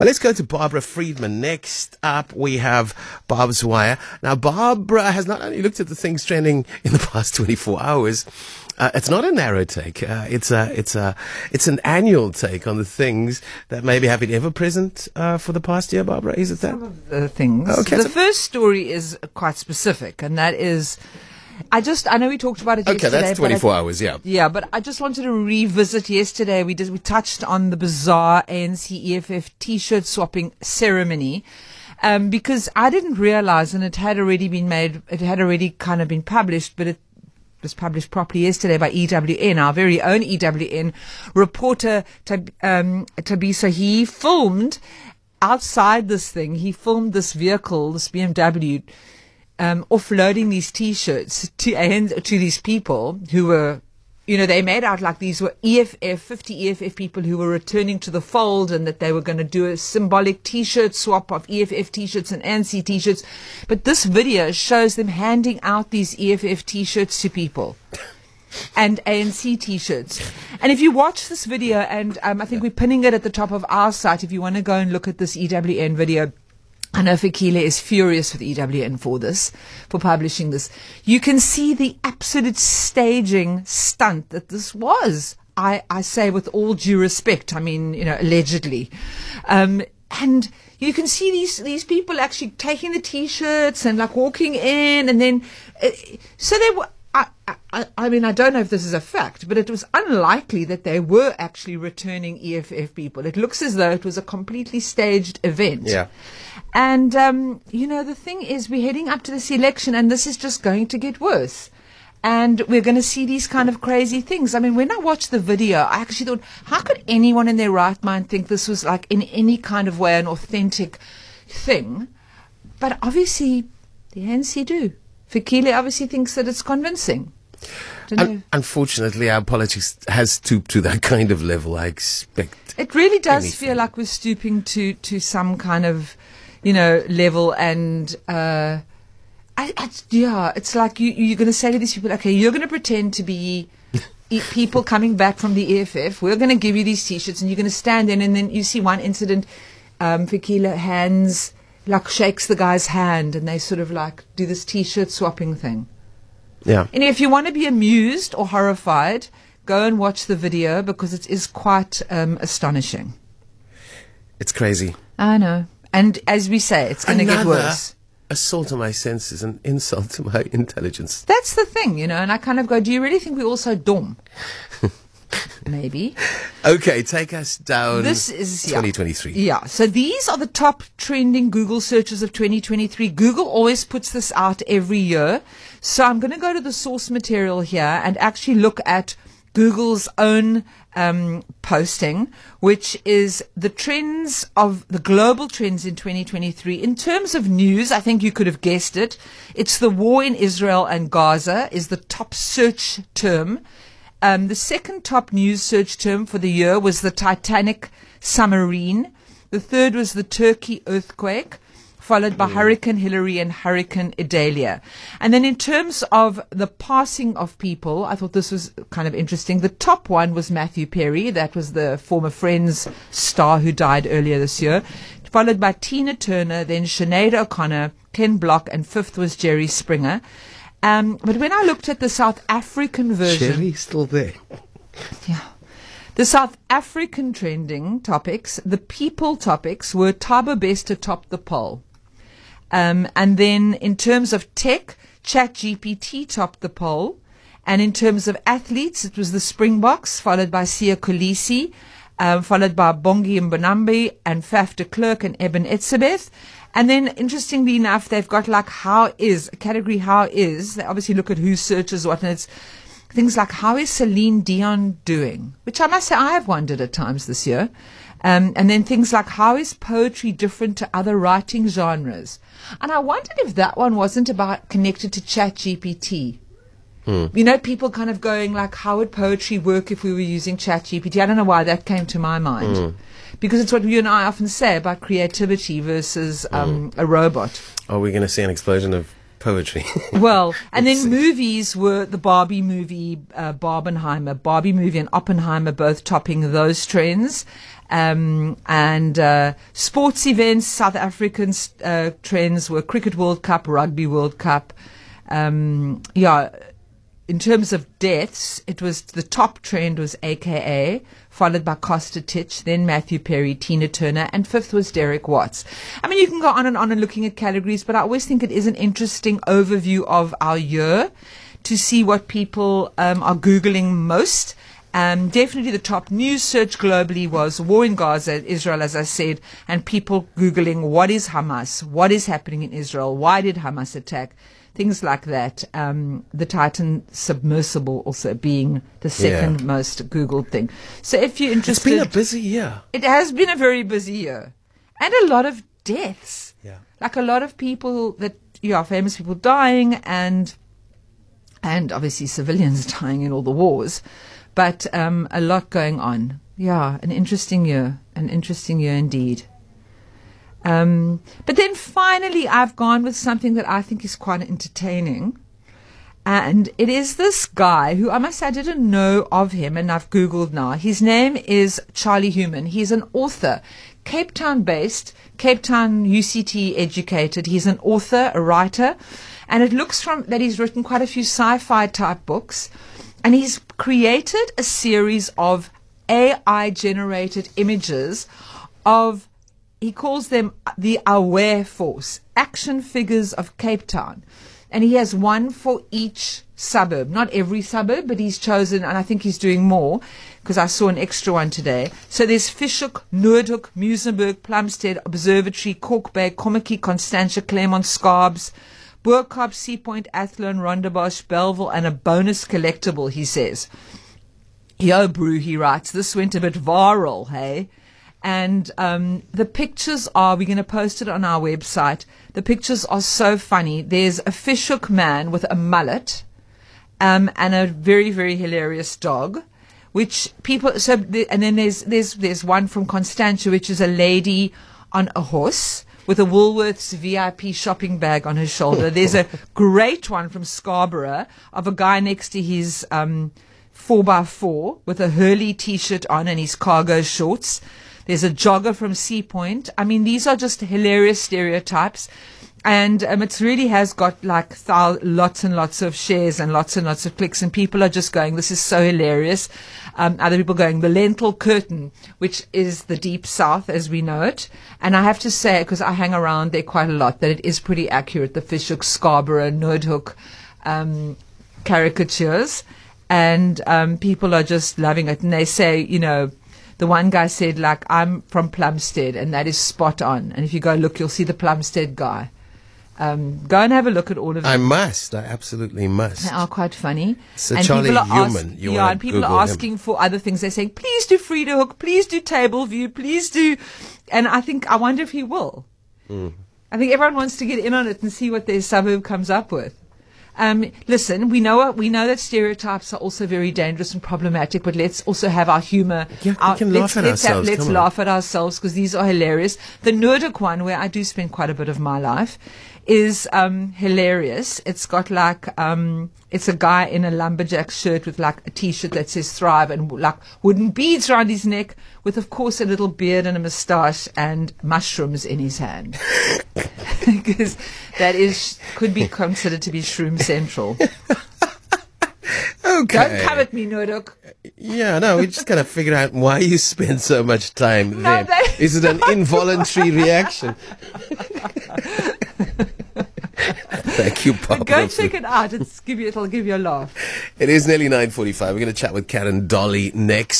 Well, let's go to Barbara Friedman. Next up, we have Barb's Wire. Now, Barbara has not only looked at the things trending in the past 24 hours, it's not a narrow take. It's an annual take on the things that may be happening ever present for the past year, Barbara. Is it that? Some of the things. Okay, the first story is quite specific, and that is... I know we talked about it yesterday. Okay, that's 24 hours, yeah. Yeah, but I just wanted to revisit yesterday. We touched on the bizarre ANC EFF T-shirt swapping ceremony, because I didn't realize, and it had already kind of been published, but it was published properly yesterday by EWN, our very own EWN reporter Tabisa. He filmed outside this thing. He filmed this vehicle, this BMW. Offloading these T-shirts to these people who were, they made out like these were 50 EFF people who were returning to the fold, and that they were going to do a symbolic T-shirt swap of EFF T-shirts and ANC T-shirts. But this video shows them handing out these EFF T-shirts to people and ANC T-shirts. And if you watch this video, and I think we're pinning it at the top of our site, if you want to go and look at this EWN video. I know Fikile is furious with EWN for publishing this. You can see the absolute staging stunt that this was. I say with all due respect, I mean, allegedly. And you can see these people actually taking the T-shirts and like walking in, and then, so they were, I mean, I don't know if this is a fact, but it was unlikely that they were actually returning EFF people. It looks as though it was a completely staged event. Yeah. And, the thing is, we're heading up to this election, and this is just going to get worse. And we're going to see these kind of crazy things. I mean, when I watched the video, I actually thought, how could anyone in their right mind think this was like in any kind of way an authentic thing? But obviously, the ANC do. Fikile obviously thinks that it's convincing. Unfortunately, our politics has stooped to that kind of level, I expect. It really does feel like we're stooping to some kind of, level. And, it's like you're going to say to these people, okay, you're going to pretend to be people coming back from the EFF. We're going to give you these T-shirts, and you're going to stand in. And then you see one incident, Fikile hands... like shakes the guy's hand, and they sort of like do this T-shirt swapping thing. Yeah. And if you want to be amused or horrified, go and watch the video, because it is quite astonishing. It's crazy. I know. And as we say, it's going to get worse. Assault on my senses and insult to my intelligence. That's the thing, and I kind of go, do you really think we're all so dumb? Maybe. Okay, take us down. This is 2023. Yeah, so these are the top trending Google searches of 2023. Google always puts this out every year. So I'm going to go to the source material here and actually look at Google's own posting, which is the global trends in 2023. In terms of news, I think you could have guessed it. It's the war in Israel and Gaza is the top search term. The second top news search term for the year was the Titanic submarine. The third was the Turkey earthquake, followed by Hurricane Hillary and Hurricane Idalia. And then in terms of the passing of people, I thought this was kind of interesting. The top one was Matthew Perry. That was the former Friends star who died earlier this year, followed by Tina Turner, then Sinead O'Connor, Ken Block, and fifth was Jerry Springer. But when I looked at the South African version... Sherry's still there. Yeah. The South African trending topics, the people topics, were Taba Besta topped the poll. And then in terms of tech, ChatGPT topped the poll. And in terms of athletes, it was the Springboks, followed by Siya Kolisi, followed by Bongi Mbonambi and Faf de Klerk and Eben Etzebeth. And then, interestingly enough, they've got like a category, how is. They obviously look at who searches what, and it's things like, how is Celine Dion doing? Which I must say I have wondered at times this year. And then things like, how is poetry different to other writing genres? And I wondered if that one wasn't connected to ChatGPT. People kind of going like, how would poetry work if we were using ChatGPT? I don't know why that came to my mind. Because it's what you and I often say about creativity versus a robot. Are we going to see an explosion of poetry. Well, and then movies were the Barbie movie, Barbenheimer. Barbie movie and Oppenheimer both topping those trends. And sports events, South African trends were Cricket World Cup, Rugby World Cup. In terms of deaths, it was the top trend was AKA, followed by Kosta Titch, then Matthew Perry, Tina Turner, and fifth was Derek Watts. I mean, you can go on and looking at categories, but I always think it is an interesting overview of our year to see what people are Googling most. Definitely the top news search globally was war in Gaza, Israel, as I said, and people Googling what is Hamas, what is happening in Israel, why did Hamas attack? Things like that, the Titan submersible also being the second most Googled thing. So if you're interested... It's been a busy year. It has been a very busy year. And a lot of deaths. Yeah. Like a lot of people that, famous people dying and obviously civilians dying in all the wars. But a lot going on. Yeah, an interesting year. An interesting year indeed. But then finally, I've gone with something that I think is quite entertaining. And it is this guy who I must say I didn't know of him, and I've Googled now. His name is Charlie Human. He's an author, Cape Town based, Cape Town UCT educated. He's an author, a writer. And it looks from that he's written quite a few sci-fi type books. And he's created a series of AI generated images of, he calls them the Aware Force, action figures of Cape Town. And he has one for each suburb. Not every suburb, but he's chosen, and I think he's doing more, because I saw an extra one today. So there's Fishhook, Noordhoek, Muizenberg, Plumstead, Observatory, Cork Bay, Komaki, Constantia, Claremont, Scarbs, Boerkaap, Seapoint, Athlone, Rondebosch, Bellville, and a bonus collectible, he says. Yo, Brew, he writes, this went a bit viral, hey? And the pictures are, we're going to post it on our website. The pictures are so funny. There's a fishhook man with a mullet and a very, very hilarious dog, which people, and then there's one from Constantia, which is a lady on a horse with a Woolworths VIP shopping bag on her shoulder. There's a great one from Scarborough of a guy next to his 4x4 with a Hurley T-shirt on and his cargo shorts. There's a jogger from Seapoint. I mean, these are just hilarious stereotypes. And it really has got like lots and lots of shares and lots of clicks. And people are just going, this is so hilarious. Other people going, the lentil curtain, which is the deep south as we know it. And I have to say, because I hang around there quite a lot, that it is pretty accurate. The Fishhook, Scarborough, Noordhoek caricatures. And people are just loving it. And they say, the one guy said, like, I'm from Plumstead, and that is spot on. And if you go look, you'll see the Plumstead guy. Go and have a look at all of them. I absolutely must. They are quite funny. So and Charlie Human. And people Google are asking him for other things. They're saying, please do free to hook, please do table view, please do. And I wonder if he will. Mm. I think everyone wants to get in on it and see what their suburb comes up with. Listen, we know that stereotypes are also very dangerous and problematic, but let's also have our humor. Yeah, we can laugh at ourselves. Let's laugh at ourselves because these are hilarious. The Noordhoek one, where I do spend quite a bit of my life, is hilarious. It's got like it's a guy in a lumberjack shirt with like a T-shirt that says Thrive and like wooden beads around his neck, with of course a little beard and a moustache and mushrooms in his hand. Because that could be considered to be Shroom Central. Okay. Don't come at me, Noordhoek. Yeah, no, we're just going to figure out why you spend so much time there. Is it an involuntary reaction? Thank you, Barbara. Go check it out. It'll give you a laugh. It is nearly 9:45. We're going to chat with Karen Dolly next.